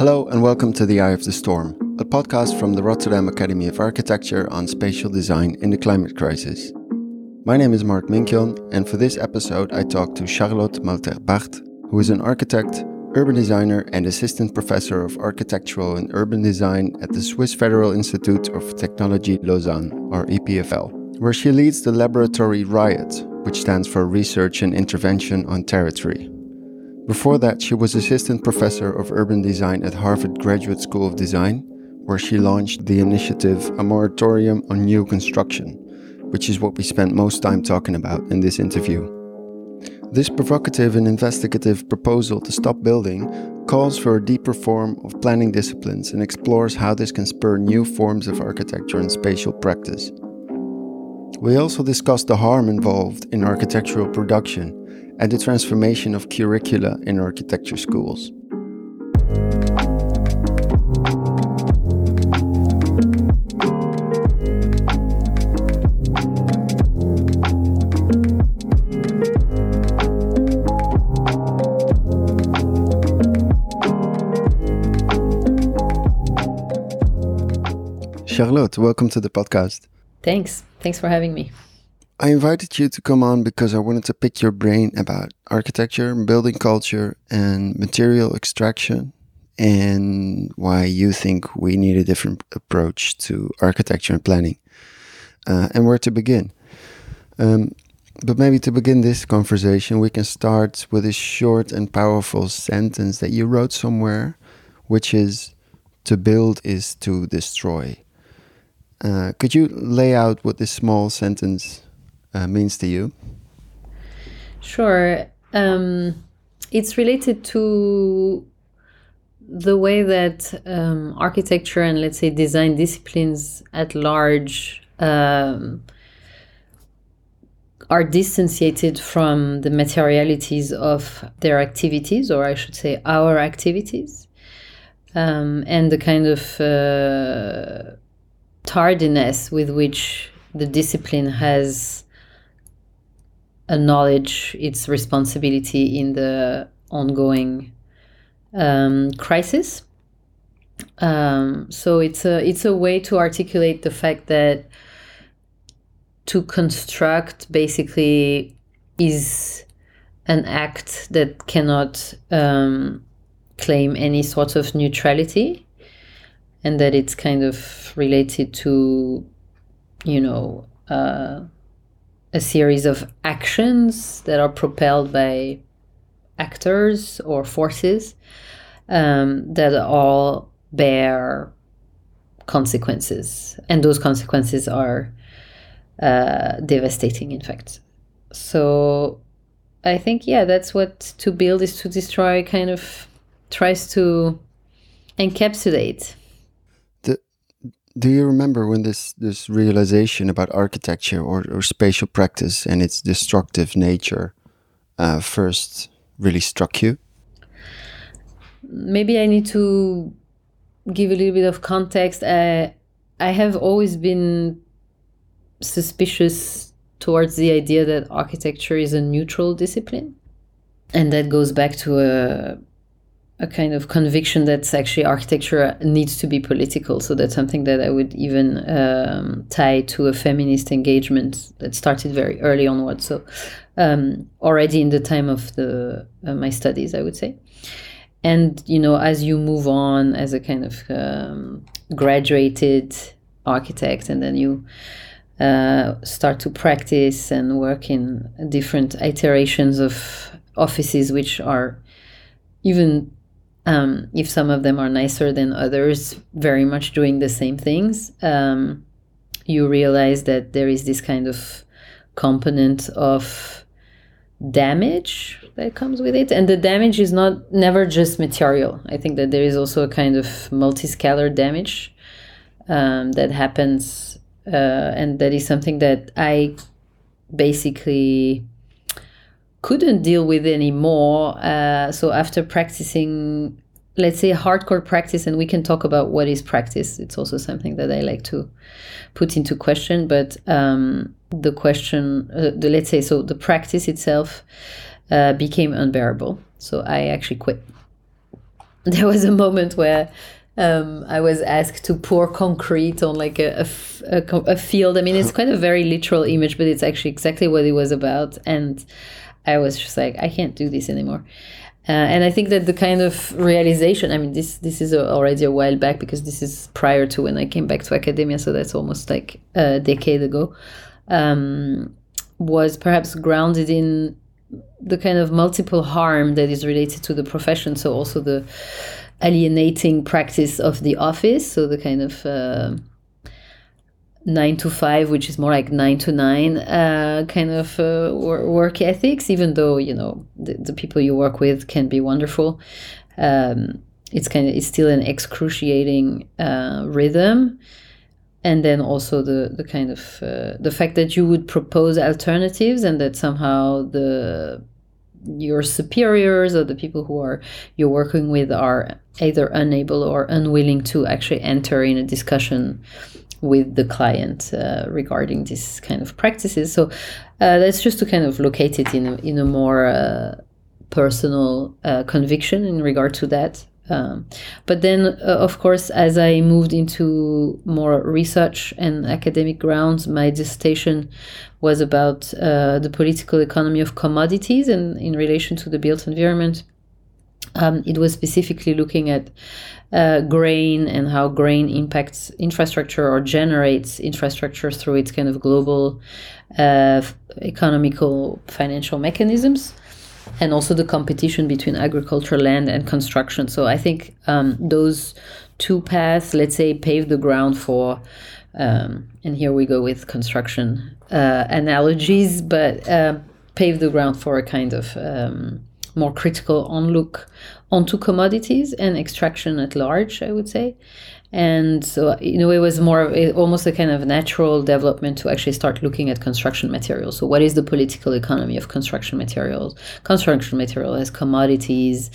Hello and welcome to The Eye of the Storm, a podcast from the Rotterdam Academy of Architecture on spatial design in the climate crisis. My name is Mark Minkjon, and for this episode I talk to Charlotte Malterre-Barthes, who is an architect, urban designer and assistant professor of architectural and urban design at the Swiss Federal Institute of Technology Lausanne, or EPFL, where she leads the laboratory RIOT, which stands for Research and Intervention on Territory. Before that, she was assistant professor of urban design at Harvard Graduate School of Design, where she launched the initiative A Moratorium on New Construction, which is what we spent most time talking about in this interview. This provocative and investigative proposal to stop building calls for a deeper form of planning disciplines and explores how this can spur new forms of architecture and spatial practice. We also discussed the harm involved in architectural production and the transformation of curricula in architecture schools. Charlotte, welcome to the podcast. Thanks. Thanks for having me. I invited you to come on because I wanted to pick your brain about architecture, building culture, and material extraction, and why you think we need a different approach to architecture and planning, and where to begin. But maybe to begin this conversation, we can start with a short and powerful sentence that you wrote somewhere, which is, "To build is to destroy." Could you lay out what this small sentence means to you? Sure. It's related to the way that architecture and, let's say, design disciplines at large are distanciated from the materialities of their activities, or I should say our activities, and the kind of tardiness with which the discipline has acknowledged its responsibility in the ongoing crisis. So it's a way to articulate the fact that to construct basically is an act that cannot claim any sort of neutrality, and that it's kind of related to, a series of actions that are propelled by actors or forces that all bear consequences. And those consequences are devastating, in fact. So I think, that's what "to build is to destroy" kind of tries to encapsulate. Do you remember when this realization about architecture or spatial practice and its destructive nature first really struck you? Maybe I need to give a little bit of context. I have always been suspicious towards the idea that architecture is a neutral discipline. And that goes back to a kind of conviction that's actually architecture needs to be political. So that's something that I would even tie to a feminist engagement that started very early onward. So already in the time of my studies, I would say. And, as you move on as a kind of graduated architect, and then you start to practice and work in different iterations of offices, which are, even if some of them are nicer than others, very much doing the same things, you realize that there is this kind of component of damage that comes with it. And the damage is never just material. I think that there is also a kind of multiscalar damage that happens. And that is something that I basically couldn't deal with anymore. So after practicing, let's say, hardcore practice, and we can talk about what is practice. It's also something that I like to put into question. But the question, the practice itself became unbearable. So I actually quit. there was a moment where I was asked to pour concrete on like a field. I mean, it's quite a very literal image, but it's actually exactly what it was about. And I was just like, I can't do this anymore. And I think that the kind of realization, I mean, this is already a while back, because this is prior to when I came back to academia. So that's almost like a decade ago, was perhaps grounded in the kind of multiple harm that is related to the profession. So also the alienating practice of the office. So the kind of 9 to 5, which is more like 9 to 9 kind of work ethics, even though, you know, the people you work with can be wonderful. It's still an excruciating rhythm. And then also the kind of the fact that you would propose alternatives, and that somehow your superiors or the people who are you're working with are either unable or unwilling to actually enter in a discussion with the client regarding this kind of practices. So that's just to kind of locate it in a more personal conviction in regard to that. But then, of course, as I moved into more research and academic grounds, my dissertation was about the political economy of commodities, and in relation to the built environment. It was specifically looking at grain and how grain impacts infrastructure or generates infrastructure through its kind of global economical financial mechanisms, and also the competition between agricultural land and construction. So I think those two paths, let's say, paved the ground for, and here we go with construction analogies, but paved the ground for a kind of more critical onlook onto commodities and extraction at large, I would say. And so, you know, it was more almost a kind of natural development to actually start looking at construction materials. So what is the political economy of construction material as commodities,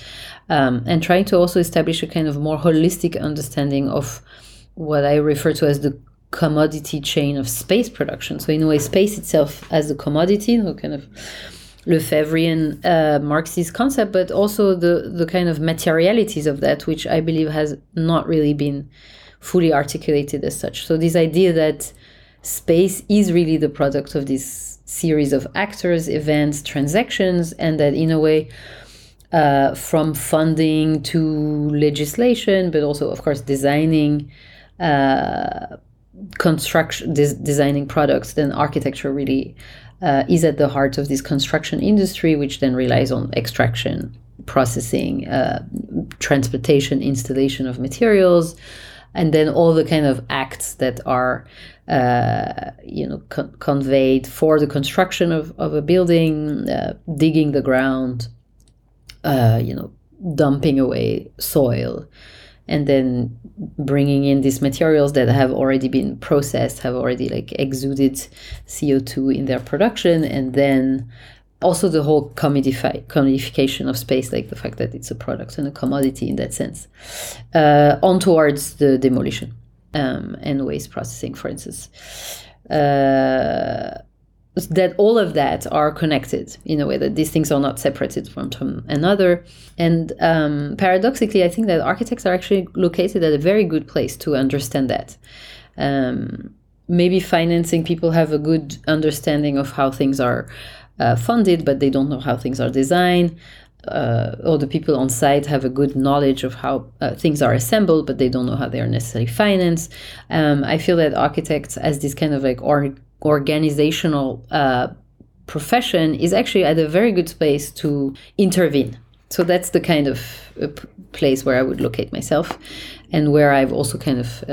and trying to also establish a kind of more holistic understanding of what I refer to as the commodity chain of space production. So in a way, space itself as a commodity, you know, kind of Lefebvrean Marxist concept, but also the kind of materialities of that, which I believe has not really been fully articulated as such. So this idea that space is really the product of this series of actors, events, transactions, and that in a way, from funding to legislation, but also, of course, designing construction, designing products, then architecture really is at the heart of this construction industry, which then relies on extraction, processing, transportation, installation of materials, and then all the kind of acts that are, conveyed for the construction of a building, digging the ground, dumping away soil, and then bringing in these materials that have already been processed, have already like exuded CO2 in their production. And then also the whole commodification of space, like the fact that it's a product and a commodity in that sense, on towards the demolition and waste processing, for instance. That all of that are connected in a way, that these things are not separated one from another. And paradoxically, I think that architects are actually located at a very good place to understand that. Maybe financing people have a good understanding of how things are funded, but they don't know how things are designed. Or the people on site have a good knowledge of how things are assembled, but they don't know how they are necessarily financed. I feel that architects, as this kind of like organizational profession, is actually at a very good space to intervene. So that's the kind of place where I would locate myself, and where I've also kind of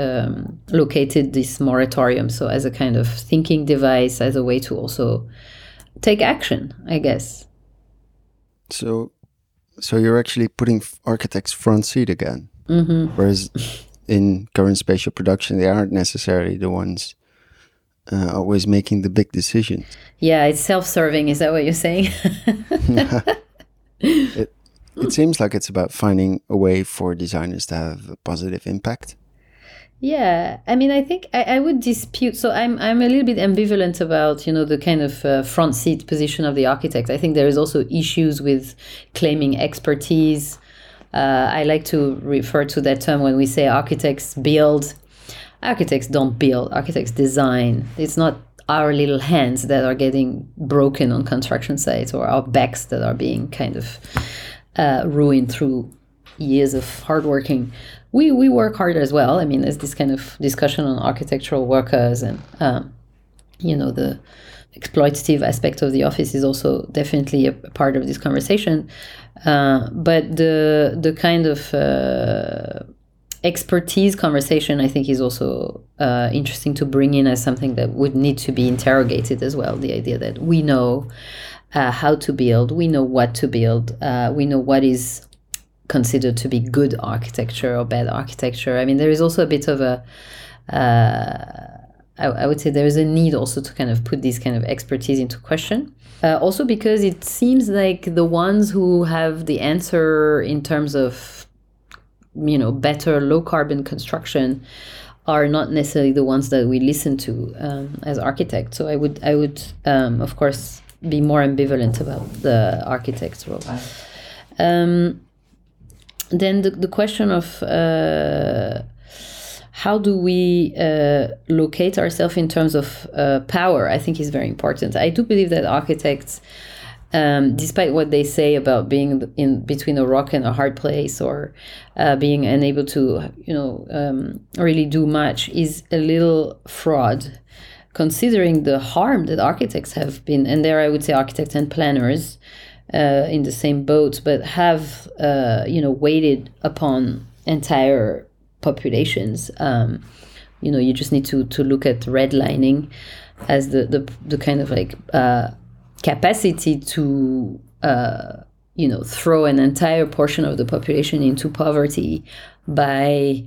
located this moratorium. So as a kind of thinking device, as a way to also take action, I guess. So you're actually putting architects front seat again, whereas in current spatial production, they aren't necessarily the ones always making the big decision. Yeah, it's self-serving. Is that what you're saying? It seems like it's about finding a way for designers to have a positive impact. Yeah, I mean, I think I would dispute. So I'm a little bit ambivalent about, you know, the kind of front seat position of the architect. I think there is also issues with claiming expertise. I like to refer to that term when we say architects build. Architects don't build, architects design. It's not our little hands that are getting broken on construction sites or our backs that are being kind of ruined through years of hard working. We work hard as well. I mean, there's this kind of discussion on architectural workers and, the exploitative aspect of the office is also definitely a part of this conversation. But the kind of expertise conversation, I think, is also interesting to bring in as something that would need to be interrogated as well. The idea that we know how to build, we know what to build, we know what is considered to be good architecture or bad architecture. I mean, there is also a bit of a, I would say there is a need also to kind of put this kind of expertise into question. Also because it seems like the ones who have the answer in terms of, you know, better low carbon construction are not necessarily the ones that we listen to as architects. So I would of course be more ambivalent about the architect's role. Then the question of how do we locate ourselves in terms of power, I think is very important. I do believe that architects, despite what they say about being in between a rock and a hard place or being unable to, really do much, is a little fraud, considering the harm that architects have been, and there I would say architects and planners, in the same boat, but have, waited upon entire populations. You just need to look at redlining as the kind of like capacity to, throw an entire portion of the population into poverty by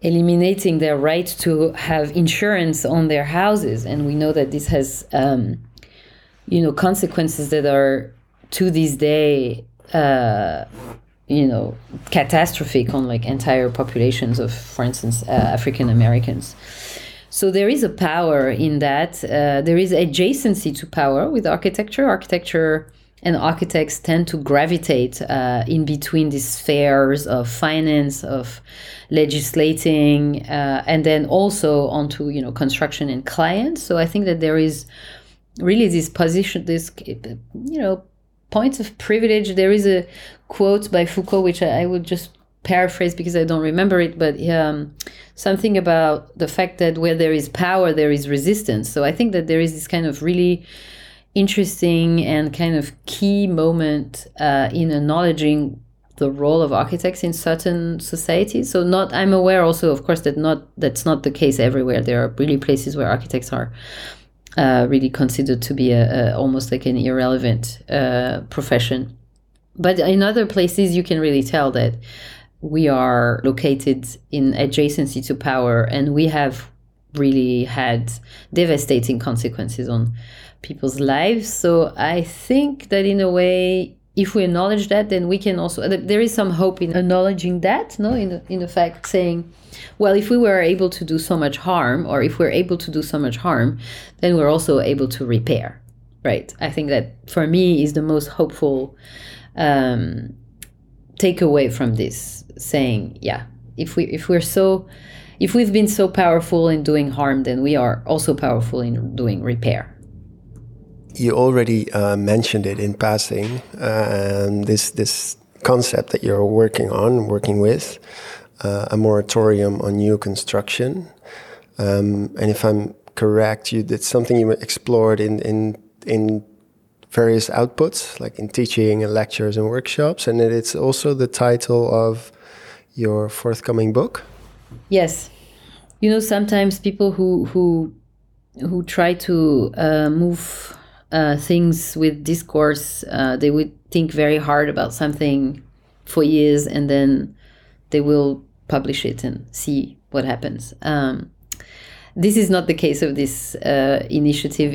eliminating their right to have insurance on their houses. And we know that this has, consequences that are to this day, catastrophic on like entire populations of, for instance, African Americans. So there is a power in that. There is adjacency to power with architecture. Architecture and architects tend to gravitate in between these spheres of finance, of legislating, and then also onto, construction and clients. So I think that there is really this position, this, points of privilege. There is a quote by Foucault, which I would just paraphrase because I don't remember it, but something about the fact that where there is power, there is resistance. So I think that there is this kind of really interesting and kind of key moment in acknowledging the role of architects in certain societies. So I'm aware also, of course, that that's not the case everywhere. There are really places where architects are really considered to be a almost like an irrelevant profession. But in other places, you can really tell that we are located in adjacency to power, and we have really had devastating consequences on people's lives. So I think that in a way, if we acknowledge that, then we can also, there is some hope in acknowledging that, in the fact saying, well, if we were able to do so much harm, or if we're able to do so much harm, then we're also able to repair, right? I think that, for me, is the most hopeful takeaway from this, saying, yeah, if we've been so powerful in doing harm, then we are also powerful in doing repair. You already mentioned it in passing, this concept that you're working with, a moratorium on new construction. And if I'm correct, that's something you explored in various outputs, like in teaching and lectures and workshops. And it's also the title of your forthcoming book. Yes. Sometimes people who try to move things with discourse, they would think very hard about something for years, and then they will publish it and see what happens. This is not the case of this initiative.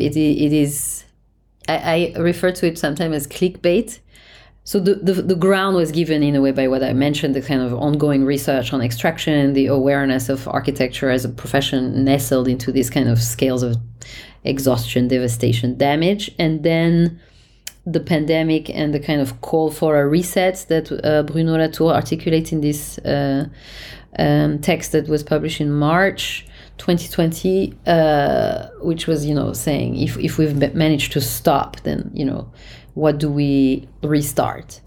I refer to it sometimes as clickbait. So the ground was given in a way by what I mentioned, the kind of ongoing research on extraction, the awareness of architecture as a profession nestled into these kind of scales of exhaustion, devastation, damage. And then the pandemic and the kind of call for a reset that Bruno Latour articulates in this text that was published in March 2020, which was, you know, saying if we've managed to stop, then, you know, what do we restart?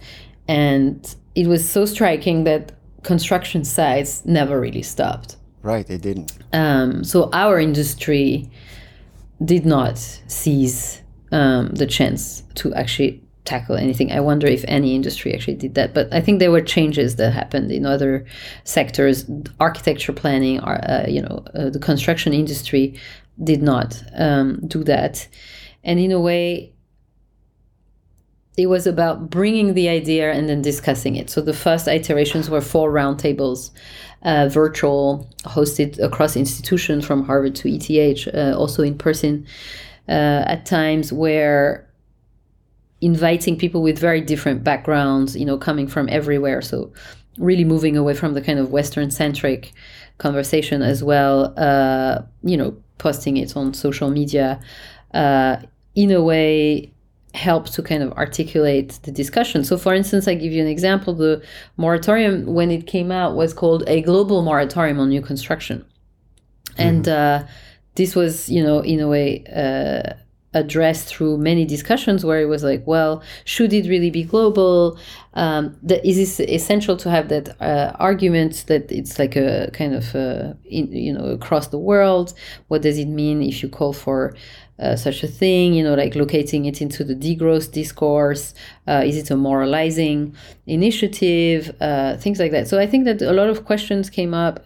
And it was so striking that construction sites never really stopped. Right, they didn't. So our industry did not seize the chance to actually tackle anything. I wonder if any industry actually did that. But I think there were changes that happened in other sectors. Architecture planning, the construction industry did not do that. And in a way, it was about bringing the idea and then discussing it. So the first iterations were 4 roundtables, virtual, hosted across institutions from Harvard to ETH, also in person at times, where inviting people with very different backgrounds, you know, coming from everywhere. So really moving away from the kind of Western-centric conversation as well, you know, posting it on social media in a way help to kind of articulate the discussion. So for instance, I give you an example, the moratorium when it came out was called A Global Moratorium on New Construction. And this was, you know, in a way addressed through many discussions where it was like, well, should it really be global? Is it essential to have that argument that it's like a kind of, you know, across the world? What does it mean if you call for such a thing, you know, like locating it into the degrowth discourse? Is it a moralizing initiative? Things like that. So I think that a lot of questions came up.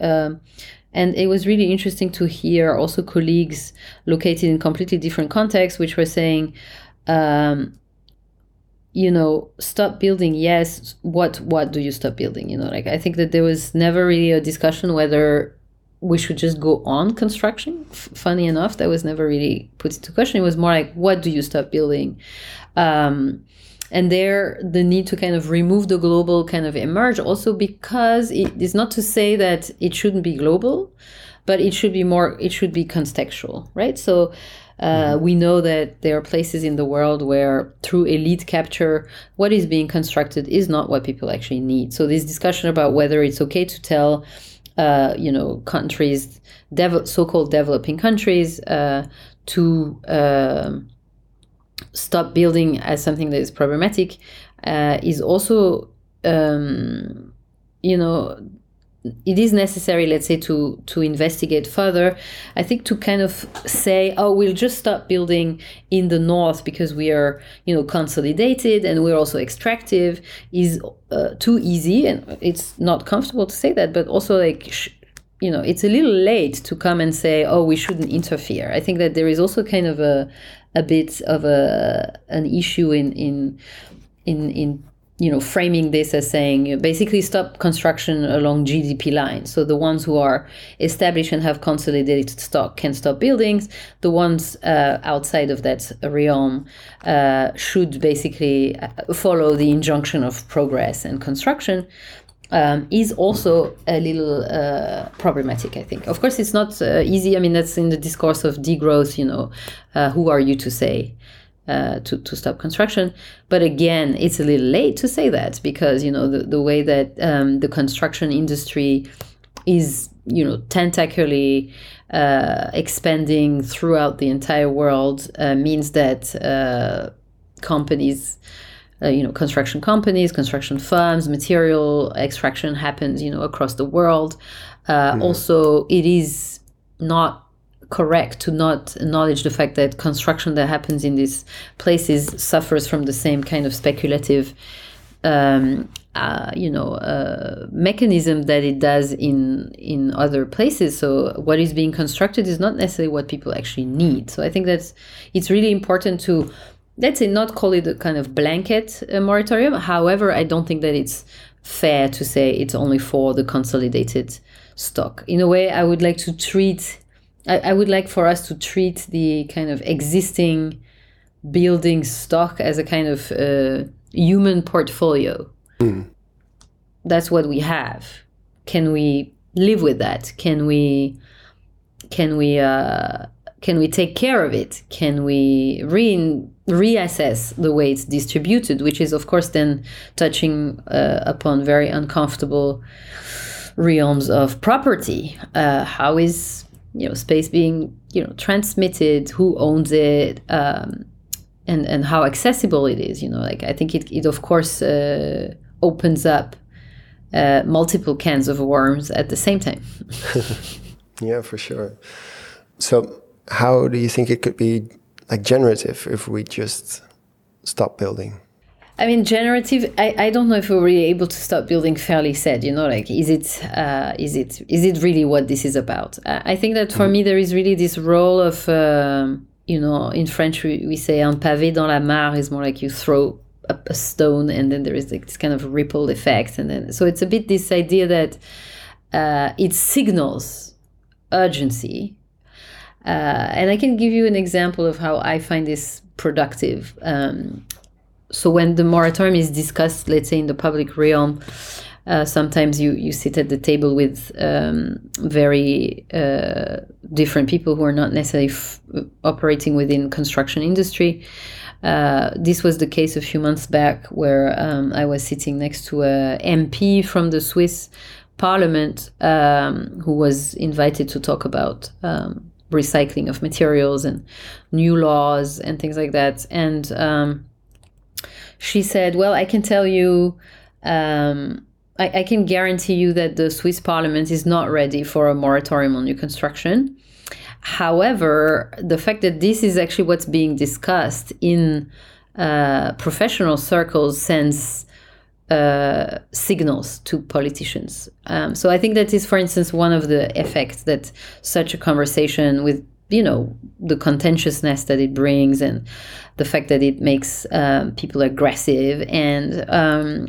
And it was really interesting to hear also colleagues located in completely different contexts, which were saying, you know, stop building, yes. What do you stop building? You know, like I think that there was never really a discussion whether we should just go on construction. Funny enough, that was never really put into question. It was more like, what do you stop building? And there, the need to kind of remove the global kind of emerged also, because it is not to say that it shouldn't be global, but it should be more, it should be contextual, right? So we know that there are places in the world where through elite capture, what is being constructed is not what people actually need. So this discussion about whether it's okay to tell you know, countries, so-called developing countries, to stop building as something that is problematic, is also, you know, it is necessary, let's say, to investigate further. I think to kind of say, oh, we'll just stop building in the north because we are, you know, consolidated and we're also extractive is too easy. And it's not comfortable to say that, but also like, you know, it's a little late to come and say, oh, we shouldn't interfere. I think that there is also kind of a bit of an issue in you know, framing this as saying basically stop construction along GDP lines. So the ones who are established and have consolidated stock can stop buildings. The ones outside of that realm should basically follow the injunction of progress and construction. Is also a little problematic, I think. Of course, it's not easy. I mean, that's in the discourse of degrowth, you know, who are you to say to stop construction? But again, it's a little late to say that because, you know, the way that the construction industry is, you know, tentacularly expanding throughout the entire world means that companies... you know, construction companies, construction firms, material extraction happens, you know, across the world. Also, it is not correct to not acknowledge the fact that construction that happens in these places suffers from the same kind of speculative, you know, mechanism that it does in other places. So what is being constructed is not necessarily what people actually need. So I think that's, it's really important to, let's say, not call it a kind of blanket moratorium. However, I don't think that it's fair to say it's only for the consolidated stock. In a way, I would like to treat, I would like for us to treat the kind of existing building stock as a kind of human portfolio. That's what we have. Can we live with that? Can we Can we take care of it? Can we reassess the way it's distributed, which is, of course, then touching upon very uncomfortable realms of property. How is space being transmitted? Who owns it? And how accessible it is? I think it of course opens up multiple cans of worms at the same time. Yeah, for sure. So how do you think it could be generative if we just stop building? I mean, generative, I don't know if we're really able to stop building fairly said, is it really what this is about? I think that for me, there is really this role of, in French, we say un pavé dans la mare is more like you throw up a stone and then there is this kind of ripple effect. And then, so it's a bit this idea that it signals urgency. And I can give you an example of how I find this productive. So when the moratorium is discussed, let's say in the public realm, sometimes you sit at the table with very different people who are not necessarily operating within construction industry. This was the case a few months back where I was sitting next to a MP from the Swiss Parliament who was invited to talk about recycling of materials and new laws and things like that. And she said, well, I can tell you, I can guarantee you that the Swiss Parliament is not ready for a moratorium on new construction. However, the fact that this is actually what's being discussed in professional circles sends signals to politicians. So I think that is, for instance, one of the effects that such a conversation with, the contentiousness that it brings and the fact that it makes people aggressive and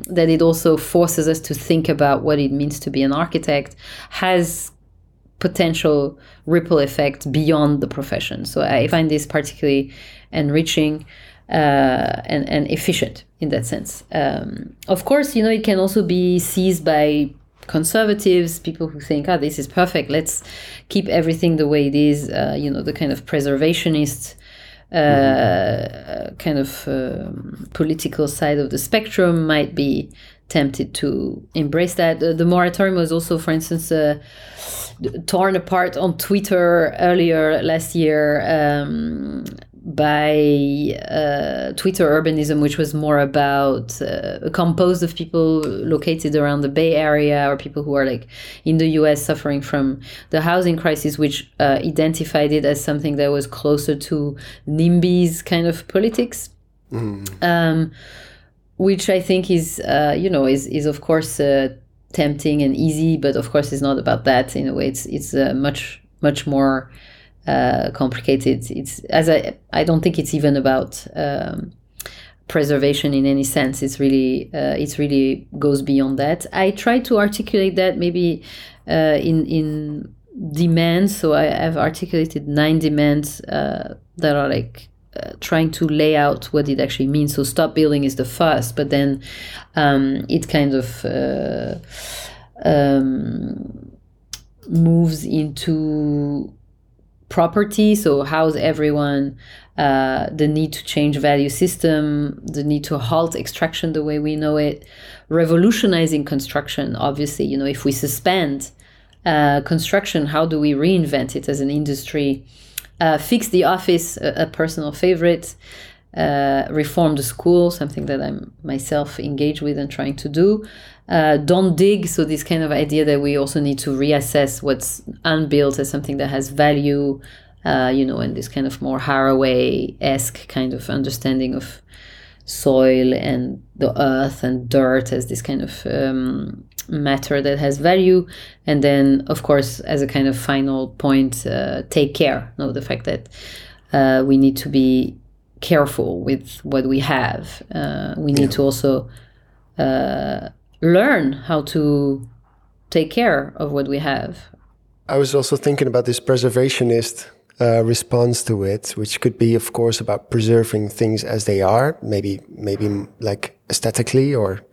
that it also forces us to think about what it means to be an architect has potential ripple effect beyond the profession. So I find this particularly enriching and efficient in that sense. Of course, it can also be seized by conservatives, people who think, this is perfect, let's keep everything the way it is, the kind of preservationist kind of political side of the spectrum might be tempted to embrace that. The moratorium was also, for instance, torn apart on Twitter earlier last year by Twitter urbanism, which was more about composed of people located around the Bay Area or people who are in the US suffering from the housing crisis, which identified it as something that was closer to NIMBY's kind of politics, which I think is, is of course tempting and easy, but of course it's not about that in a way. It's much more complicated. It's as I don't think it's even about preservation in any sense. It's really goes beyond that. I try to articulate that maybe in demands. So I've articulated 9 demands that are trying to lay out what it actually means. So stop building is the first, but then it kind of moves into property, so house everyone, the need to change value system, the need to halt extraction the way we know it, revolutionizing construction. Obviously, if we suspend construction, how do we reinvent it as an industry? Fix the office, a personal favorite, reform the school, something that I'm myself engaged with and trying to do. Don't dig, so this kind of idea that we also need to reassess what's unbuilt as something that has value, and this kind of more Haraway-esque kind of understanding of soil and the earth and dirt as this kind of matter that has value. And then, of course, as a kind of final point, take care. No, the fact that we need to be careful with what we have. We need to also learn how to take care of what we have. I was also thinking about this preservationist response to it, which could be, of course, about preserving things as they are, maybe aesthetically or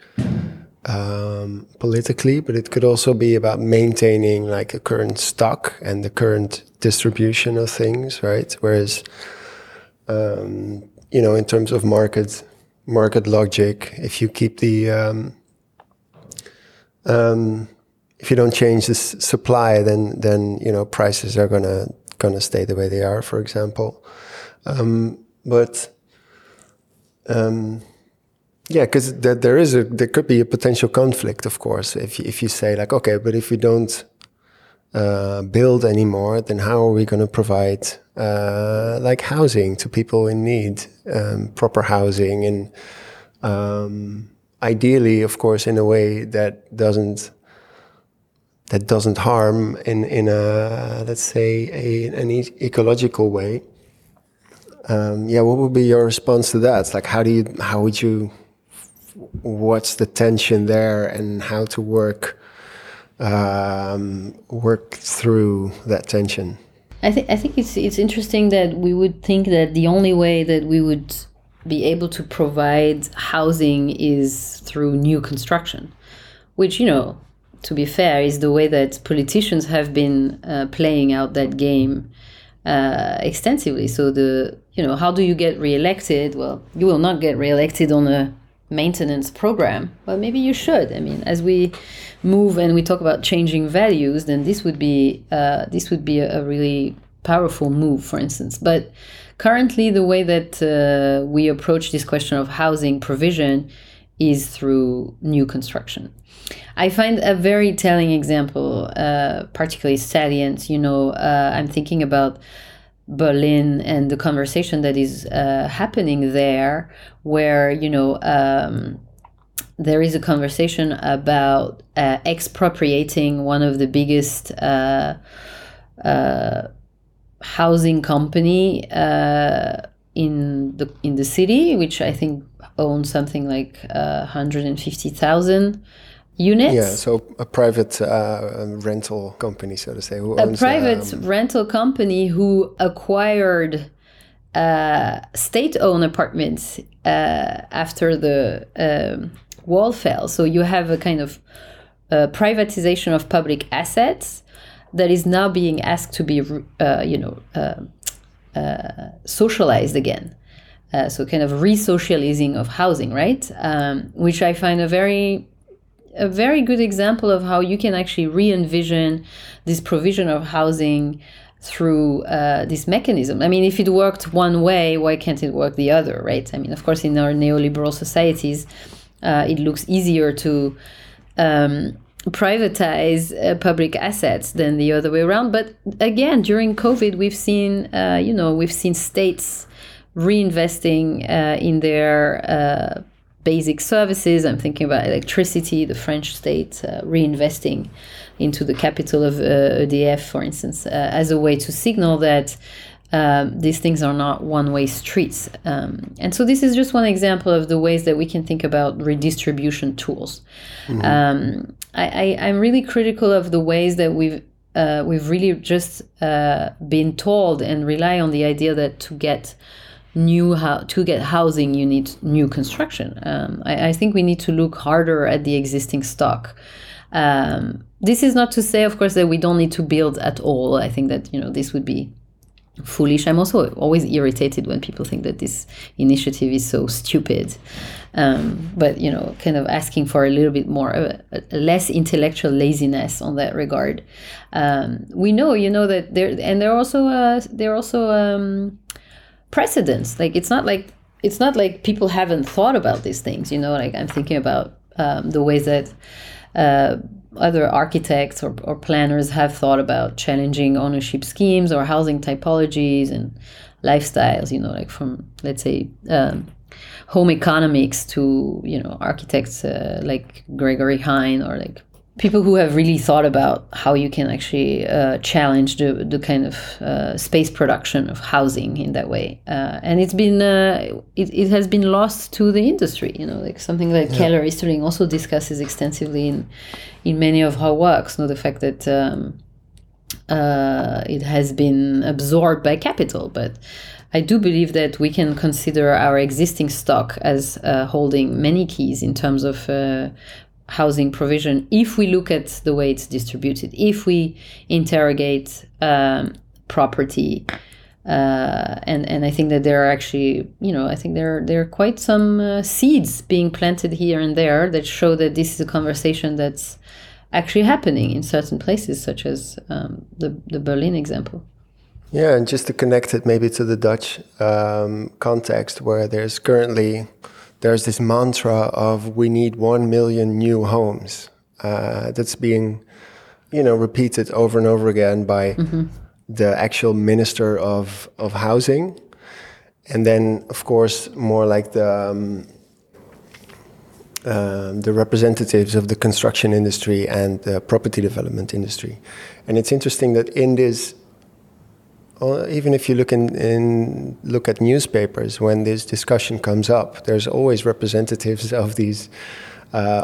politically, but it could also be about maintaining like a current stock and the current distribution of things, right? Whereas, you know, in terms of market logic, if you keep the, if you don't change the supply, then you know prices are gonna stay the way they are, for example. Yeah, because there could be a potential conflict, of course, if you say like, okay, but if we don't build anymore, then how are we going to provide like housing to people in need, proper housing, and ideally, of course, in a way that doesn't harm in a, let's say, an ecological way. Yeah, what would be your response to that? It's like, how would you? What's the tension there, and how to work through that tension? I think it's interesting that we would think that the only way that we would be able to provide housing is through new construction, which, you know, to be fair, is the way that politicians have been playing out that game extensively. So how do you get reelected? Well, you will not get reelected on a maintenance program. Well, maybe you should. I mean, as we move and we talk about changing values, then this would be a really powerful move, for instance. But currently, the way that we approach this question of housing provision is through new construction. I find a very telling example, particularly salient. You know, I'm thinking about Berlin and the conversation that is happening there, where, you know, there is a conversation about expropriating one of the biggest housing company in the city, which I think owns something like 150,000 units. Yeah, so a private rental company, so to say. Rental company who acquired state-owned apartments after the wall fell. So you have a kind of privatization of public assets that is now being asked to be, socialized again. So kind of re-socializing of housing, right? Which I find a very good example of how you can actually re-envision this provision of housing through this mechanism. I mean, if it worked one way, why can't it work the other, right? I mean, of course, in our neoliberal societies, it looks easier to privatize public assets than the other way around. But again, during COVID, we've seen states reinvesting in their basic services. I'm thinking about electricity, the French state reinvesting into the capital of EDF, for instance, as a way to signal that these things are not one-way streets. And so this is just one example of the ways that we can think about redistribution tools. Mm-hmm. I'm really critical of the ways that we've really just been told and rely on the idea that to get housing, you need new construction. I think we need to look harder at the existing stock. This is not to say, of course, that we don't need to build at all. I think that, you know, this would be foolish. I'm also always irritated when people think that this initiative is so stupid. But, you know, kind of asking for a little bit more, less intellectual laziness on that regard. We know, you know, that there are also precedents. Like, it's not like people haven't thought about these things, you know. Like, I'm thinking about the ways that other architects or planners have thought about challenging ownership schemes or housing typologies and lifestyles, you know, like from, let's say, home economics to, you know, architects like Gregory Hine, or like people who have really thought about how you can actually challenge the kind of space production of housing in that way. And it's been, it has been lost to the industry, you know, like something that Keller Easterling also discusses extensively in many of her works, you know, the fact that it has been absorbed by capital. But I do believe that we can consider our existing stock as holding many keys in terms of housing provision, if we look at the way it's distributed, if we interrogate property, and I think that there are actually, I think there are quite some seeds being planted here and there that show that this is a conversation that's actually happening in certain places, such as the Berlin example. Yeah, and just to connect it maybe to the Dutch context, where there's this mantra of we need 1 million new homes that's being, repeated over and over again by mm-hmm. the actual minister of housing. And then, of course, more like the representatives of the construction industry and the property development industry. And it's interesting that in this... even if you look at newspapers, when this discussion comes up, there's always representatives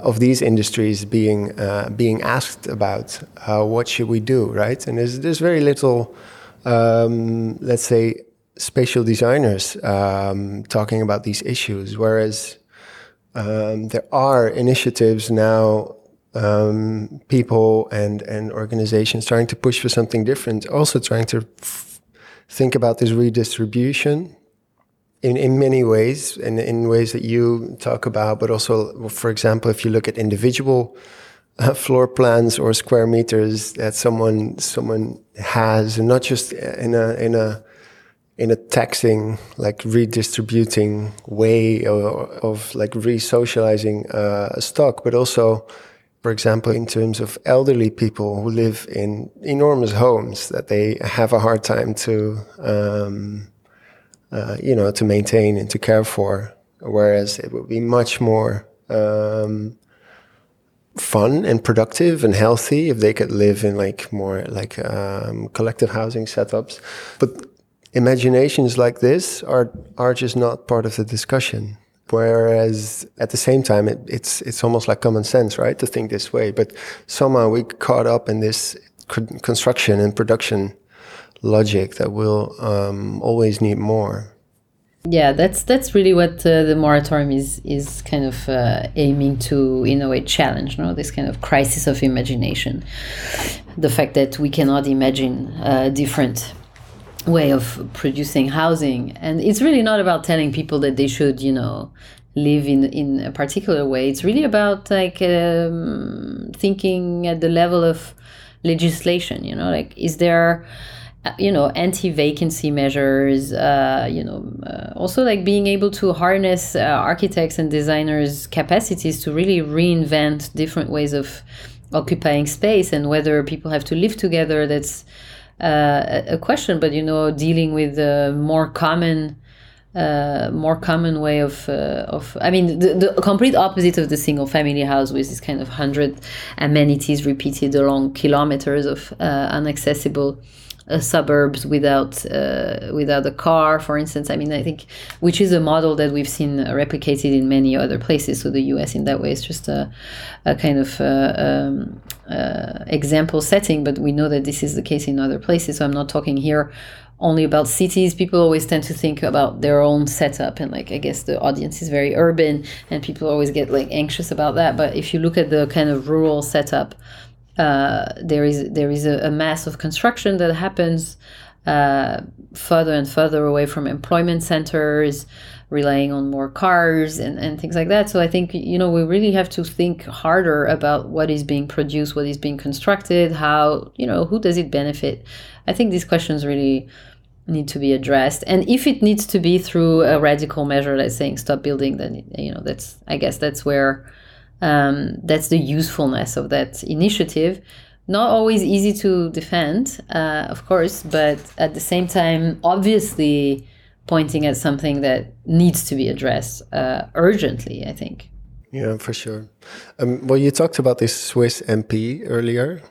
of these industries being asked about what should we do, right? And there's very little, let's say, spatial designers talking about these issues, whereas there are initiatives now. People and organizations trying to push for something different, also trying to think about this redistribution in many ways, and in ways that you talk about, but also, for example, if you look at individual floor plans or square meters that someone has, and not just in a taxing, like redistributing way of like re-socializing a stock, but also, for example, in terms of elderly people who live in enormous homes that they have a hard time to, to maintain and to care for, whereas it would be much more fun and productive and healthy if they could live in more collective housing setups. But imaginations like this are just not part of the discussion. Whereas at the same time, it's almost like common sense, right, to think this way. But somehow we caught up in this construction and production logic that will always need more. Yeah, that's really what the moratorium is kind of aiming to, in a way, challenge. No, this kind of crisis of imagination, the fact that we cannot imagine different way of producing housing. And it's really not about telling people that they should, live in a particular way. It's really about thinking at the level of legislation, is there, anti-vacancy measures, also being able to harness architects and designers' capacities to really reinvent different ways of occupying space, and whether people have to live together, that's a question, but dealing with the more common way of I mean, the complete opposite of the single-family house, with this kind of 100 amenities repeated along kilometers of inaccessible suburbs without a car, for instance. I mean, I think, which is a model that we've seen replicated in many other places. So the U.S. in that way is just a kind of example setting, but we know that this is the case in other places. So I'm not talking here only about cities. People always tend to think about their own setup, and I guess the audience is very urban, and people always get anxious about that. But if you look at the kind of rural setup, there is a mass of construction that happens further and further away from employment centers, relying on more cars and things like that. So I think, we really have to think harder about what is being produced, what is being constructed, how, who does it benefit? I think these questions really need to be addressed. And if it needs to be through a radical measure, like saying stop building, then, that's, I guess that's where... that's the usefulness of that initiative. Not always easy to defend, of course, but at the same time, obviously pointing at something that needs to be addressed urgently, I think. Yeah, for sure. Well, you talked about this Swiss MP earlier,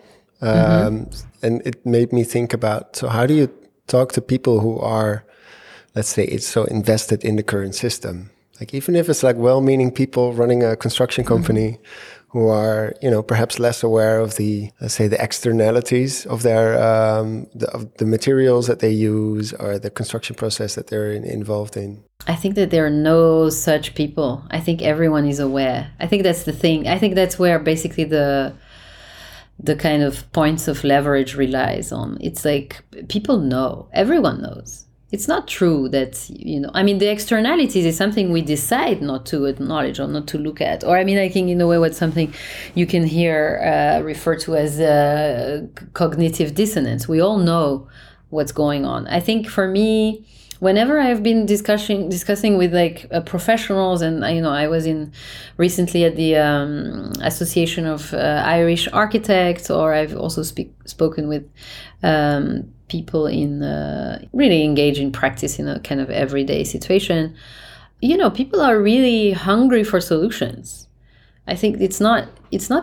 mm-hmm. and it made me think about, so how do you talk to people who are, let's say, it's so invested in the current system? Even if it's well-meaning people running a construction company, who are, you know, perhaps less aware of the, let's say, the externalities of their of the materials that they use or the construction process that they're involved in? I think that there are no such people. I think everyone is aware. I think that's the thing. I think that's where basically the kind of points of leverage relies on. It's like people know, everyone knows. It's not true that, you know, I mean, the externalities is something we decide not to acknowledge or not to look at. Or, I mean, I think in a way what's something you can hear referred to as cognitive dissonance. We all know what's going on. I think for me, whenever I've been discussing with like professionals, and you know, I was in recently at the Association of Irish Architects, or I've also spoken with people in really engaged in practice in a kind of everyday situation. You know, people are really hungry for solutions. I think it's not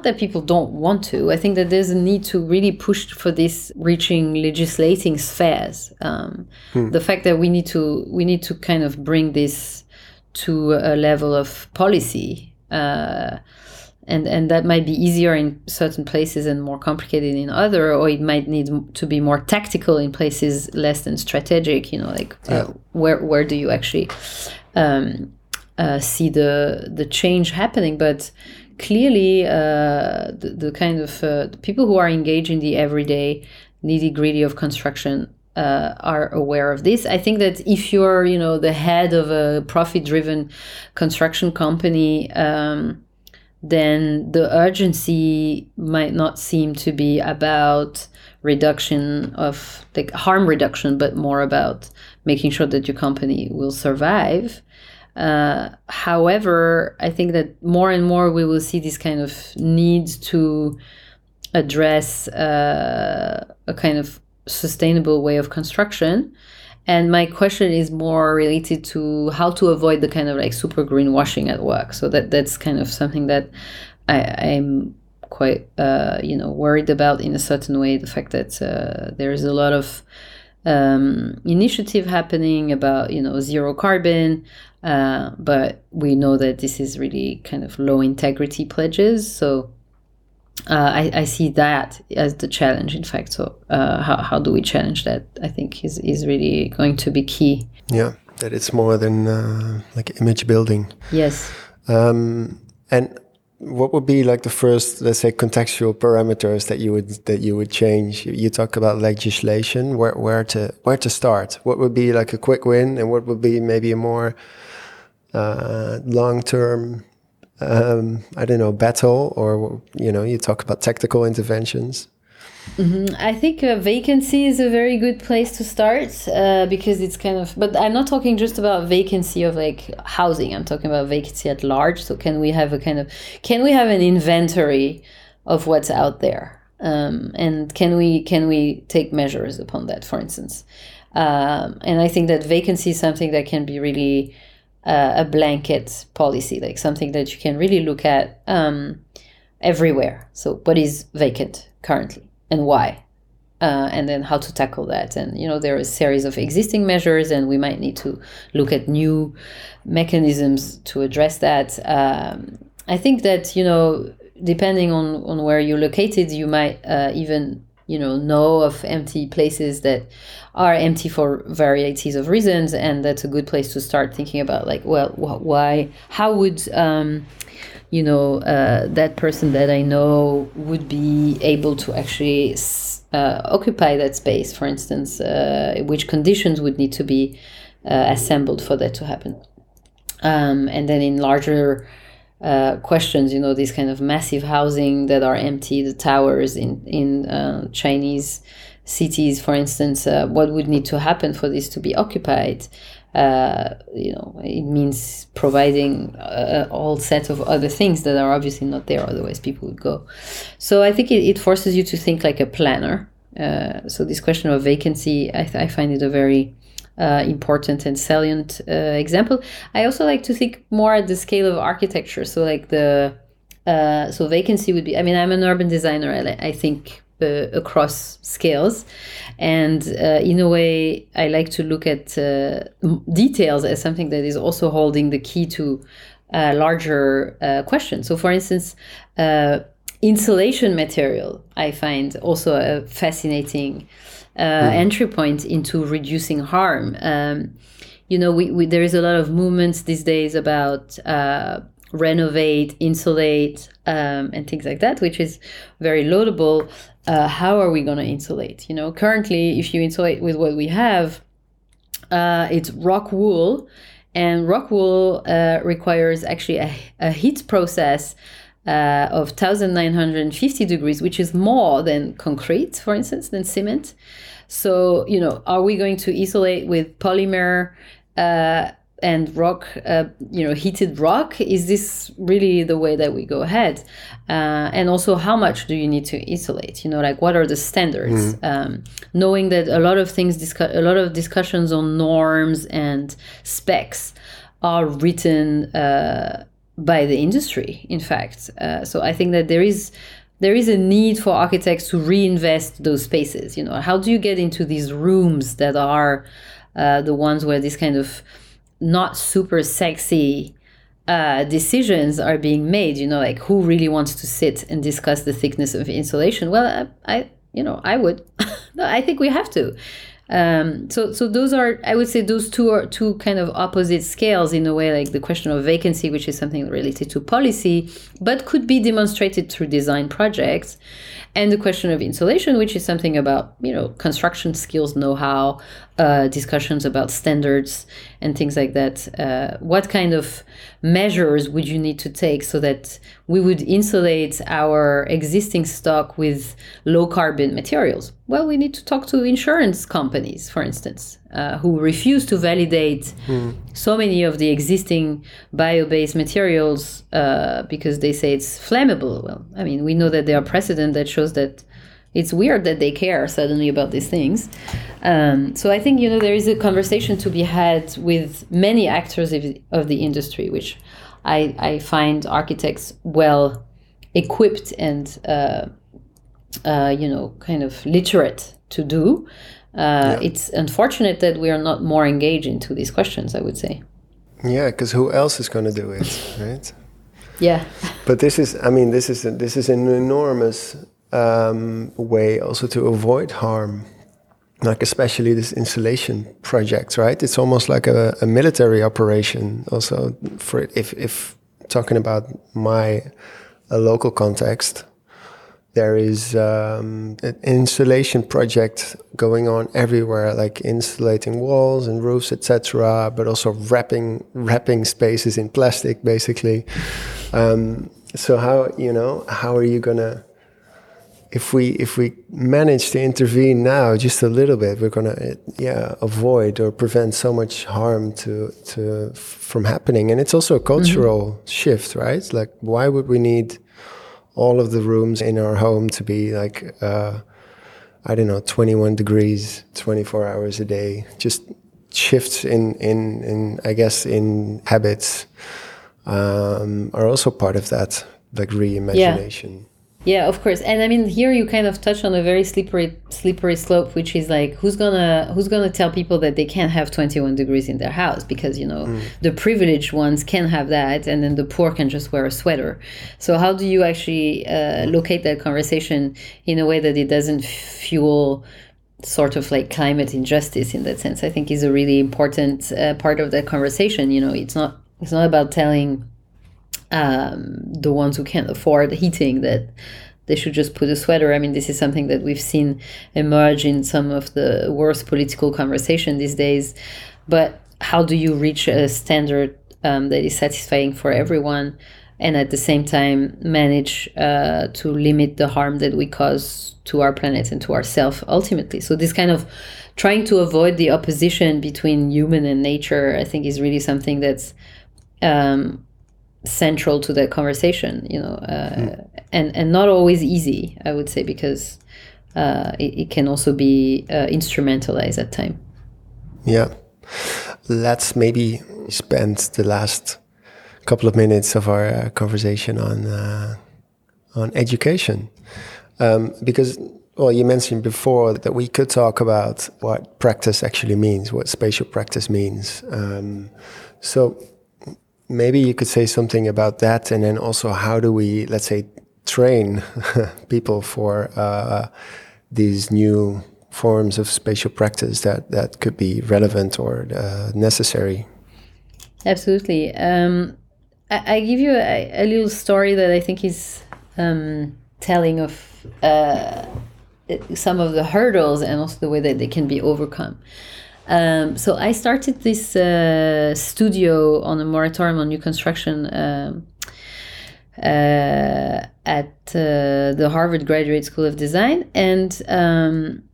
that people don't want to. I think that there's a need to really push for this reaching legislating spheres. The fact that we need to kind of bring this to a level of policy, and that might be easier in certain places and more complicated in other, or it might need to be more tactical in places less than strategic. You know, like where do you actually see the change happening? But clearly the kind of the people who are engaged in the everyday nitty-gritty of construction are aware of this. I think that if you're, you know, the head of a profit-driven construction company, then the urgency might not seem to be about reduction of like harm reduction, but more about making sure that your company will survive. However, I think that more and more we will see this kind of need to address a kind of sustainable way of construction. And my question is more related to how to avoid the kind of like super greenwashing at work. So that's kind of something that I'm quite, you know, worried about in a certain way. The fact that there is a lot of initiative happening about, you know, zero carbon, but we know that this is really kind of low integrity pledges. So I see that as the challenge, in fact. So how do we challenge that, I think is really going to be key. Yeah, that it's more than like image building. Yes. And what would be like the first, let's say, contextual parameters that you would change? You talk about legislation. Where to start? What would be like a quick win, and what would be maybe a more long term, I don't know, battle? Or, you know, you talk about tactical interventions. Mm-hmm. I think vacancy is a very good place to start because it's kind of, but I'm not talking just about vacancy of like housing. I'm talking about vacancy at large. So can we have an inventory of what's out there? And can we take measures upon that, for instance? And I think that vacancy is something that can be really a blanket policy, like something that you can really look at everywhere. So what is vacant currently? And why, and then how to tackle that. And, you know, there are a series of existing measures, and we might need to look at new mechanisms to address that. I think that, you know, depending on where you're located, you might even, you know of empty places that are empty for varieties of reasons. And that's a good place to start thinking about, like, well, why, how would... you know, that person that I know would be able to actually occupy that space, for instance, which conditions would need to be assembled for that to happen. And then in larger questions, you know, this kind of massive housing that are empty, the towers in Chinese cities, for instance, what would need to happen for this to be occupied? You know, it means providing a whole set of other things that are obviously not there, otherwise people would go. So I think it forces you to think like a planner. So this question of vacancy, I find it a very important and salient example. I also like to think more at the scale of architecture. So like so vacancy would be, I mean, I'm an urban designer, I think across scales, and in a way I like to look at details as something that is also holding the key to larger questions. So for instance, insulation material, I find also a fascinating entry point into reducing harm. You know, there is a lot of movements these days about renovate, insulate, and things like that, which is very laudable. How are we going to insulate? You know, currently, if you insulate with what we have, it's rock wool, and rock wool requires actually a heat process of 1950 degrees, which is more than concrete, for instance, than cement. So, you know, are we going to insulate with polymer and rock, heated rock? Is this really the way that we go ahead? And also, how much do you need to insulate? You know, like, what are the standards? Knowing that a lot of things, a lot of discussions on norms and specs are written by the industry, in fact. So I think that there is a need for architects to reinvest those spaces. You know, how do you get into these rooms that are the ones where these kind of not super sexy decisions are being made? You know, like, who really wants to sit and discuss the thickness of insulation? Well, I would. No, I think we have to. So those are, I would say, those two are two kind of opposite scales in a way, like the question of vacancy, which is something related to policy, but could be demonstrated through design projects, and the question of insulation, which is something about, you know, construction skills, know-how, discussions about standards and things like that. What kind of measures would you need to take so that we would insulate our existing stock with low carbon materials? Well, we need to talk to insurance companies, for instance, who refuse to validate so many of the existing bio-based materials because they say it's flammable. Well, I mean, we know that there are precedent that shows that it's weird that they care suddenly about these things. So I think, you know, there is a conversation to be had with many actors of the industry, which I find architects well equipped and kind of literate to do. It's unfortunate that we are not more engaged into these questions, I would say. Yeah, because who else is going to do it, right? Yeah. But this is an enormous way also to avoid harm, like especially this insulation project, right? It's almost like a military operation. Also, for if talking about a local context. There is an insulation project going on everywhere, like insulating walls and roofs, etc., but also wrapping spaces in plastic, basically. So how are you gonna? If we manage to intervene now just a little bit, we're gonna avoid or prevent so much harm to from happening. And it's also a cultural shift, right? Like, why would we need all of the rooms in our home to be like, 21 degrees, 24 hours a day? Just shifts in habits are also part of that, like reimagination. Yeah, of course. And I mean, here you kind of touch on a very slippery slope, which is like, who's gonna tell people that they can't have 21 degrees in their house? Because, you know, the privileged ones can have that, and then the poor can just wear a sweater. So how do you actually locate that conversation in a way that it doesn't fuel sort of like climate injustice in that sense? I think is a really important part of that conversation. You know, it's not about telling the ones who can't afford heating that they should just put a sweater. I mean, this is something that we've seen emerge in some of the worst political conversation these days. But how do you reach a standard that is satisfying for everyone, and at the same time manage to limit the harm that we cause to our planet and to ourselves ultimately? So this kind of trying to avoid the opposition between human and nature, I think, is really something that's central to that conversation, you know, and not always easy, I would say, because it can also be instrumentalized at time. Yeah, let's maybe spend the last couple of minutes of our conversation on education, because, well, you mentioned before that we could talk about what practice actually means, what spatial practice means. So Maybe you could say something about that, and then also how do we, let's say, train people for these new forms of spatial practice that could be relevant or necessary? Absolutely. I give you a little story that I think is telling of some of the hurdles and also the way that they can be overcome. So I started this studio on a moratorium on new construction at the Harvard Graduate School of Design. And,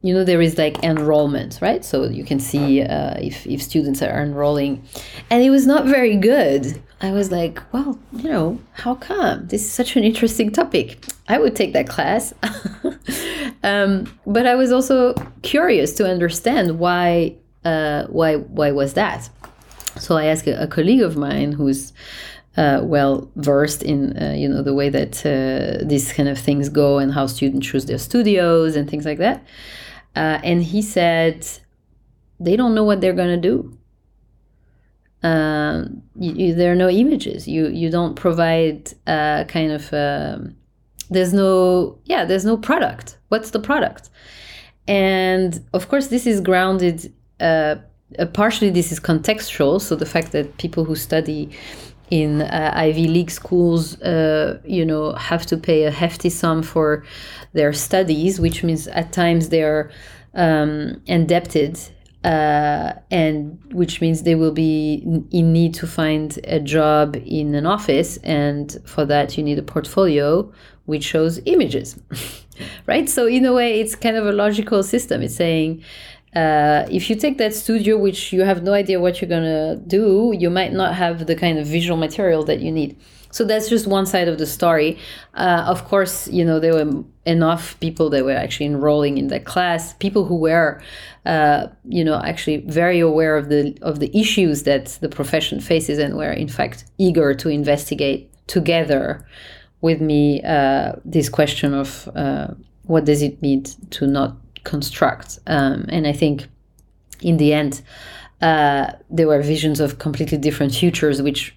there is like enrollment, right? So you can see if students are enrolling. And it was not very good. I was like, well, how come? This is such an interesting topic. I would take that class. But I was also curious to understand why was that? So I asked a colleague of mine who's well versed in the way that these kind of things go and how students choose their studios and things like that, and he said they don't know what they're gonna do. There are no images. You don't provide there's no product. What's the product? And of course this is grounded. Partially this is contextual, so the fact that people who study in Ivy League schools have to pay a hefty sum for their studies, which means at times they're indebted, and which means they will be in need to find a job in an office, and for that you need a portfolio which shows images. Right? So in a way it's kind of a logical system. It's saying if you take that studio, which you have no idea what you're gonna do, you might not have the kind of visual material that you need. So that's just one side of the story. Of course, there were enough people that were actually enrolling in that class, people who were, actually very aware of the issues that the profession faces and were in fact eager to investigate together with me this question of what does it mean to not construct. And I think in the end, there were visions of completely different futures, which,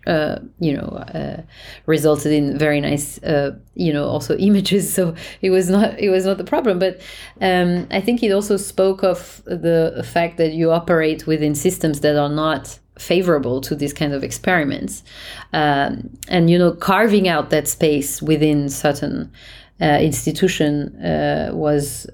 resulted in very nice, also images. So it was not the problem. But I think it also spoke of the fact that you operate within systems that are not favorable to these kind of experiments. And, carving out that space within certain institution was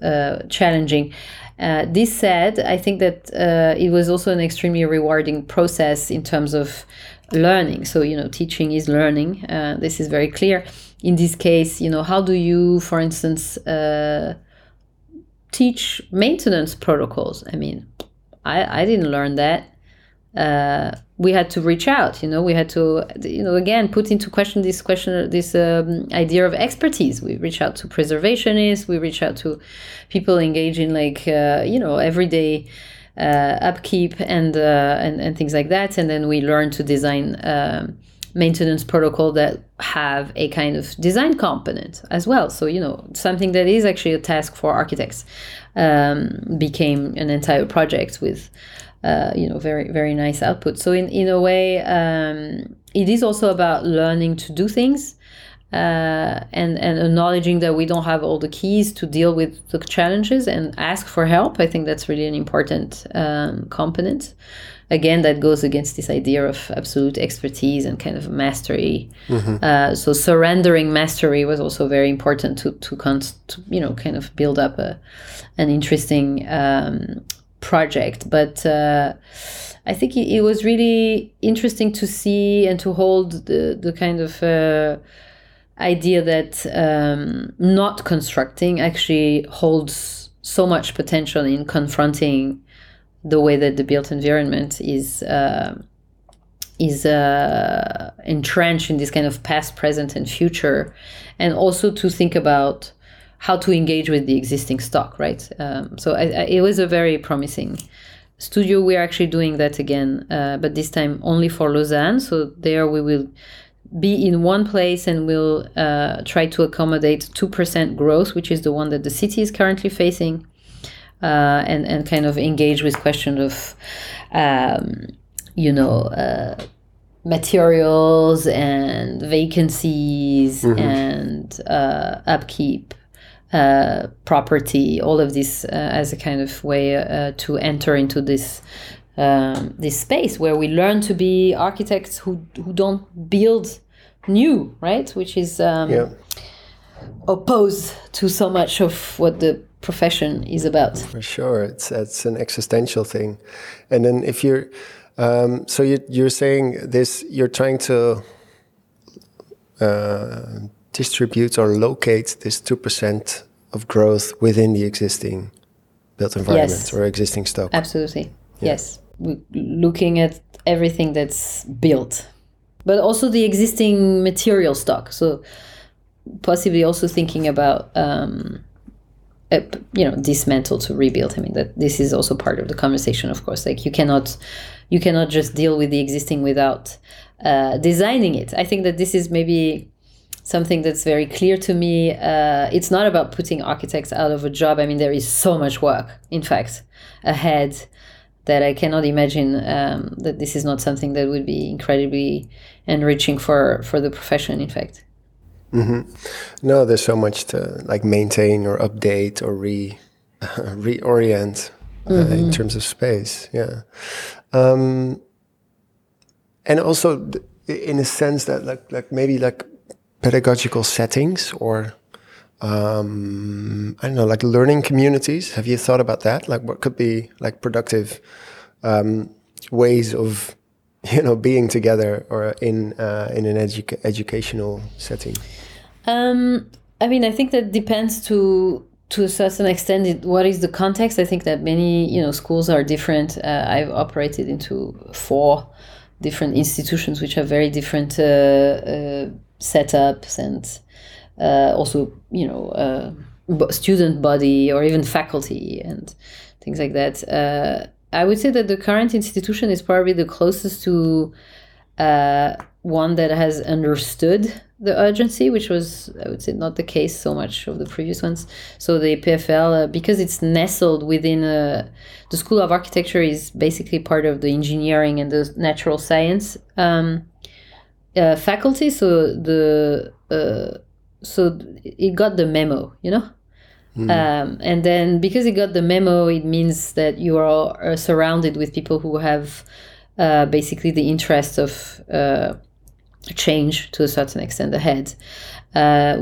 challenging. This said, I think that it was also an extremely rewarding process in terms of learning. So, teaching is learning. This is very clear. In this case, how do you, for instance, teach maintenance protocols? I mean, I didn't learn that. We had to reach out, we had to, again, put into question this idea of expertise. We reach out to preservationists, we reach out to people engaged in everyday upkeep and things like that. And then we learn to design maintenance protocol that have a kind of design component as well. So, something that is actually a task for architects became an entire project with very, very nice output. So in a way, it is also about learning to do things and acknowledging that we don't have all the keys to deal with the challenges and ask for help. I think that's really an important component. Again, that goes against this idea of absolute expertise and kind of mastery. Mm-hmm. So surrendering mastery was also very important to build up an interesting project. But I think it was really interesting to see and to hold the kind of idea that not constructing actually holds so much potential in confronting the way that the built environment is entrenched in this kind of past, present, and future, and also to think about how to engage with the existing stock, right? So it was a very promising studio. We are actually doing that again, but this time only for Lausanne. So there we will be in one place and we'll try to accommodate 2% growth, which is the one that the city is currently facing, and kind of engage with questions of materials and vacancies mm-hmm. and upkeep, property, all of this as a kind of way to enter into this this space where we learn to be architects who don't build new, right? Which is opposed to so much of what the profession is about. For sure, it's an existential thing. And then if you're so you're saying this, you're trying to distribute or locate this 2% of growth within the existing built environment or existing stock. Absolutely, yes. We're looking at everything that's built, but also the existing material stock. So possibly also thinking about dismantle to rebuild. I mean, that this is also part of the conversation, of course. Like you cannot just deal with the existing without designing it. I think that this is maybe something that's very clear to me. It's not about putting architects out of a job. I mean, there is so much work, in fact, ahead that I cannot imagine that this is not something that would be incredibly enriching for the profession, in fact. Mm-hmm. No, there's so much to like maintain or update or reorient in terms of space. Yeah. And also in a sense that maybe pedagogical settings or I don't know, like learning communities. Have you thought about that? Like what could be like productive ways of, you know, being together or in an educational setting? I mean, I think that depends to a certain extent. What is the context? I think that many, schools are different. I've operated into 4 different institutions, which have very different setups and also, student body or even faculty and things like that. I would say that the current institution is probably the closest to one that has understood the urgency, which was, I would say, not the case so much of the previous ones. So the EPFL, because it's nestled within the School of Architecture, is basically part of the engineering and the natural science faculty. So it got the memo, and then because it got the memo, it means that you are surrounded with people who have basically the interest of change to a certain extent ahead,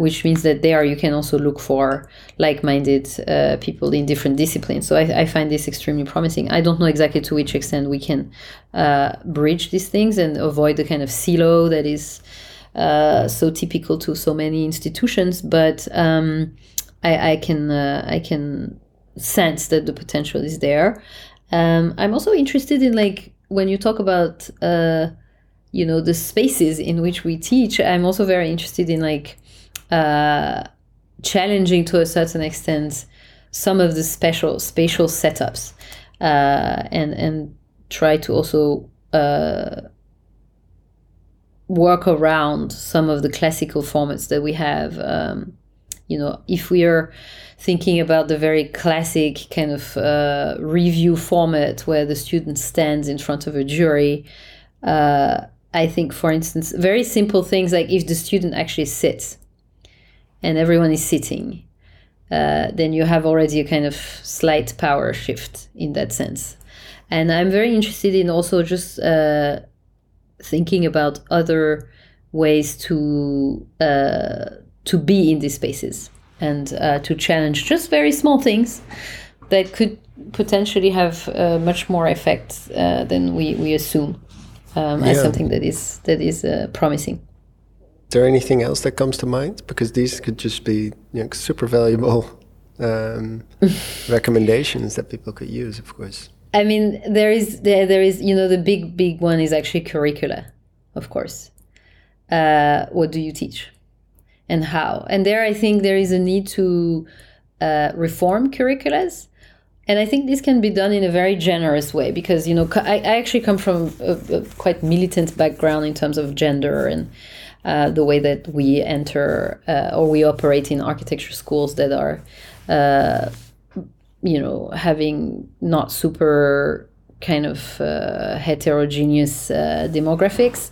which means that there you can also look for like-minded people in different disciplines. So I find this extremely promising. I don't know exactly to which extent we can bridge these things and avoid the kind of silo that is so typical to so many institutions, but I can sense that the potential is there. I'm also interested in when you talk about the spaces in which we teach. I'm also very interested in challenging to a certain extent some of the special spatial setups and try to also work around some of the classical formats that we have. If we are thinking about the very classic kind of review format where the student stands in front of a jury, I think, for instance, very simple things like if the student actually sits and everyone is sitting, then you have already a kind of slight power shift in that sense. And I'm very interested in also just thinking about other ways to be in these spaces and to challenge just very small things that could potentially have much more effect than we assume as something that is promising. Is there anything else that comes to mind? Because these could just be super valuable recommendations that people could use, of course. I mean, there is the big one is actually curricula, of course. What do you teach? And how? And there, I think there is a need to reform curriculums. And I think this can be done in a very generous way because, I actually come from a quite militant background in terms of gender and the way that we enter or we operate in architecture schools that are, having not super kind of heterogeneous demographics.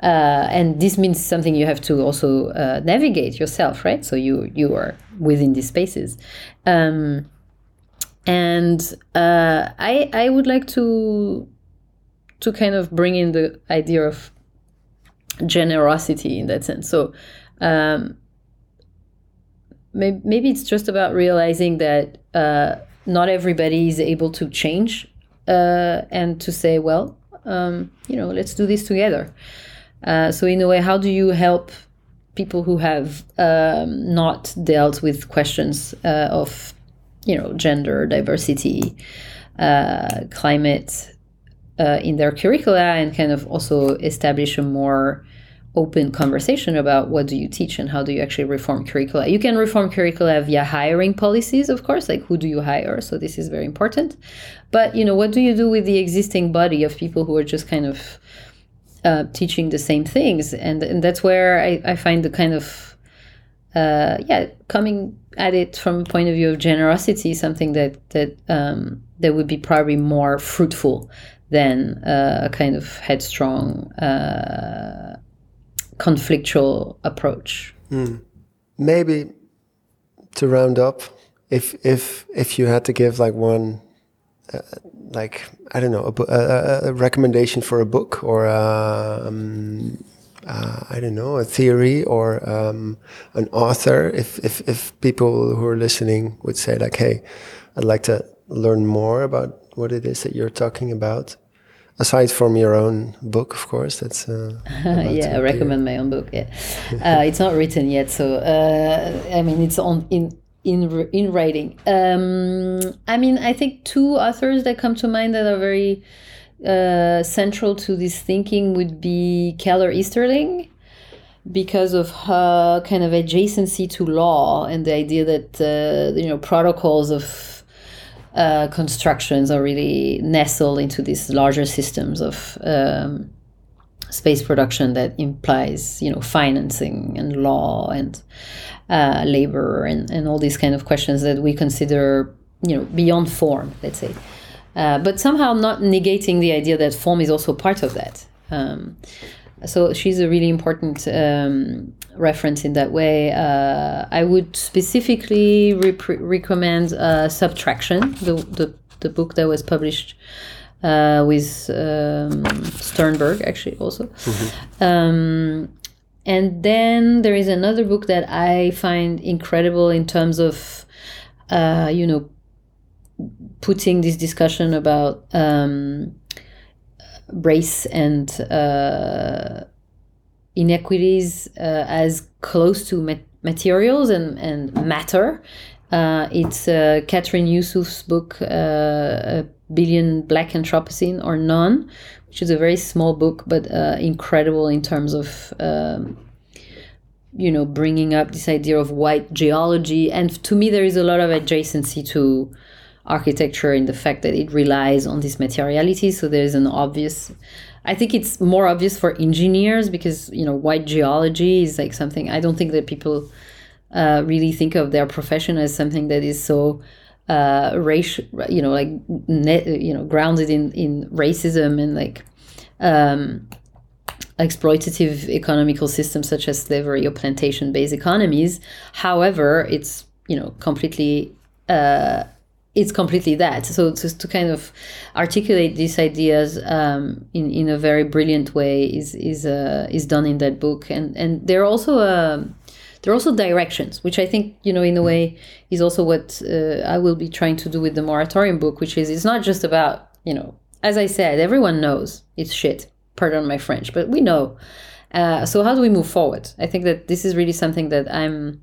And this means something you have to also navigate yourself, right? So you are within these spaces. I would like to kind of bring in the idea of generosity in that sense. So maybe it's just about realizing that not everybody is able to change and to say, well, let's do this together. So in a way, how do you help people who have not dealt with questions of, gender, diversity, climate in their curricula, and kind of also establish a more open conversation about what do you teach and how do you actually reform curricula? You can reform curricula via hiring policies, of course, like who do you hire? So this is very important. But, what do you do with the existing body of people who are just kind of teaching the same things, and that's where I find the kind of coming at it from a point of view of generosity something that would be probably more fruitful than a kind of headstrong conflictual approach. Maybe to round up, if you had to give like one a recommendation for a book or a theory or an author. If people who are listening would say like, hey, I'd like to learn more about what it is that you're talking about, aside from your own book, of course. That's I recommend my own book. Yeah, it's not written yet, so it's in writing. I think two authors that come to mind that are very central to this thinking would be Keller Easterling, because of her kind of adjacency to law and the idea that protocols of constructions are really nestled into these larger systems of space production that implies, financing and law and labor and all these kind of questions that we consider, beyond form, let's say. But somehow not negating the idea that form is also part of that. So she's a really important reference in that way. I would specifically recommend Subtraction, the book that was published with Sternberg, actually, also. Mm-hmm. And then there is another book that I find incredible in terms of, putting this discussion about race and inequities as close to materials and matter. It's Catherine Yusuf's book, A Billion Black Anthropocenes or None, which is a very small book, but incredible in terms of, bringing up this idea of white geology. And to me, there is a lot of adjacency to architecture in the fact that it relies on this materiality. So there is an obvious, I think it's more obvious for engineers because, white geology is like something, I don't think that people really think of their profession as something that is so racial, grounded in racism and exploitative economical systems such as slavery or plantation-based economies. However, it's completely that. So just to kind of articulate these ideas in a very brilliant way is done in that book, and they're also there are also directions, which I think, in a way is also what I will be trying to do with the Moratorium book, which is, it's not just about, as I said, everyone knows it's shit, pardon my French, but we know. So how do we move forward? I think that this is really something that I'm,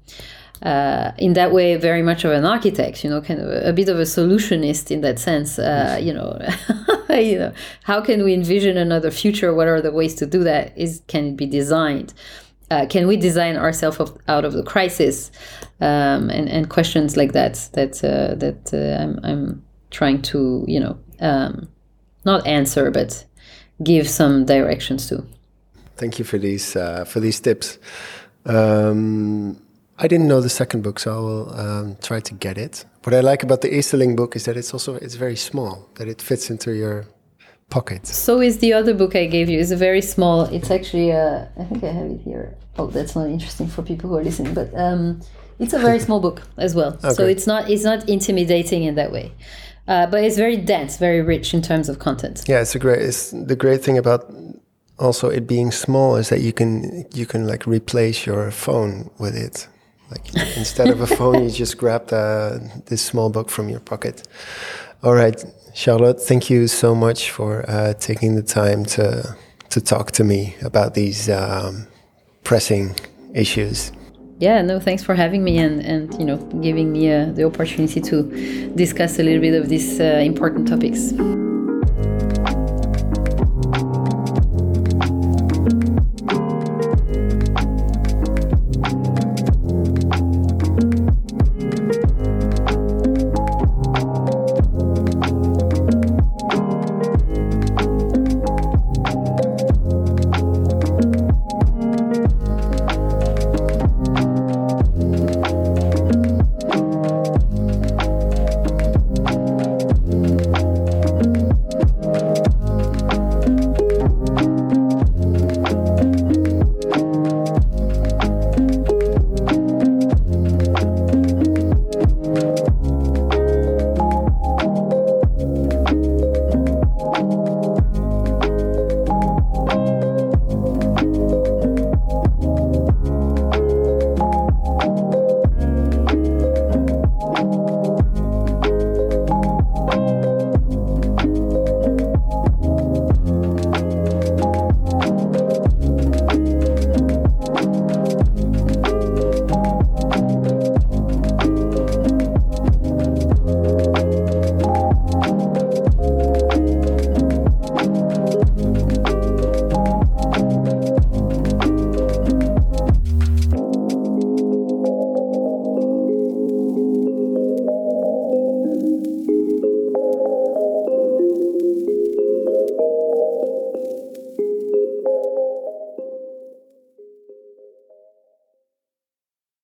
in that way, very much of an architect, kind of a bit of a solutionist in that sense, how can we envision another future? What are the ways to do that? Can it be designed? Can we design ourselves out of the crisis? And questions like that I'm trying to, not answer, but give some directions to. Thank you for these tips. I didn't know the second book, so I will try to get it What I like about the Easterling book is that it's very small, that it fits into your pocket. So is the other book I gave you. It's a very small. It's actually I think I have it here. Oh, that's not interesting for people who are listening, but it's a very small book as well. Okay. So it's not intimidating in that way. But it's very dense, very rich in terms of content. Yeah, the great thing about also it being small is that you can like replace your phone with it. Like instead of a phone, you just grabbed this small book from your pocket. All right, Charlotte, thank you so much for taking the time to talk to me about these pressing issues. Yeah, no, thanks for having me and giving me the opportunity to discuss a little bit of these important topics.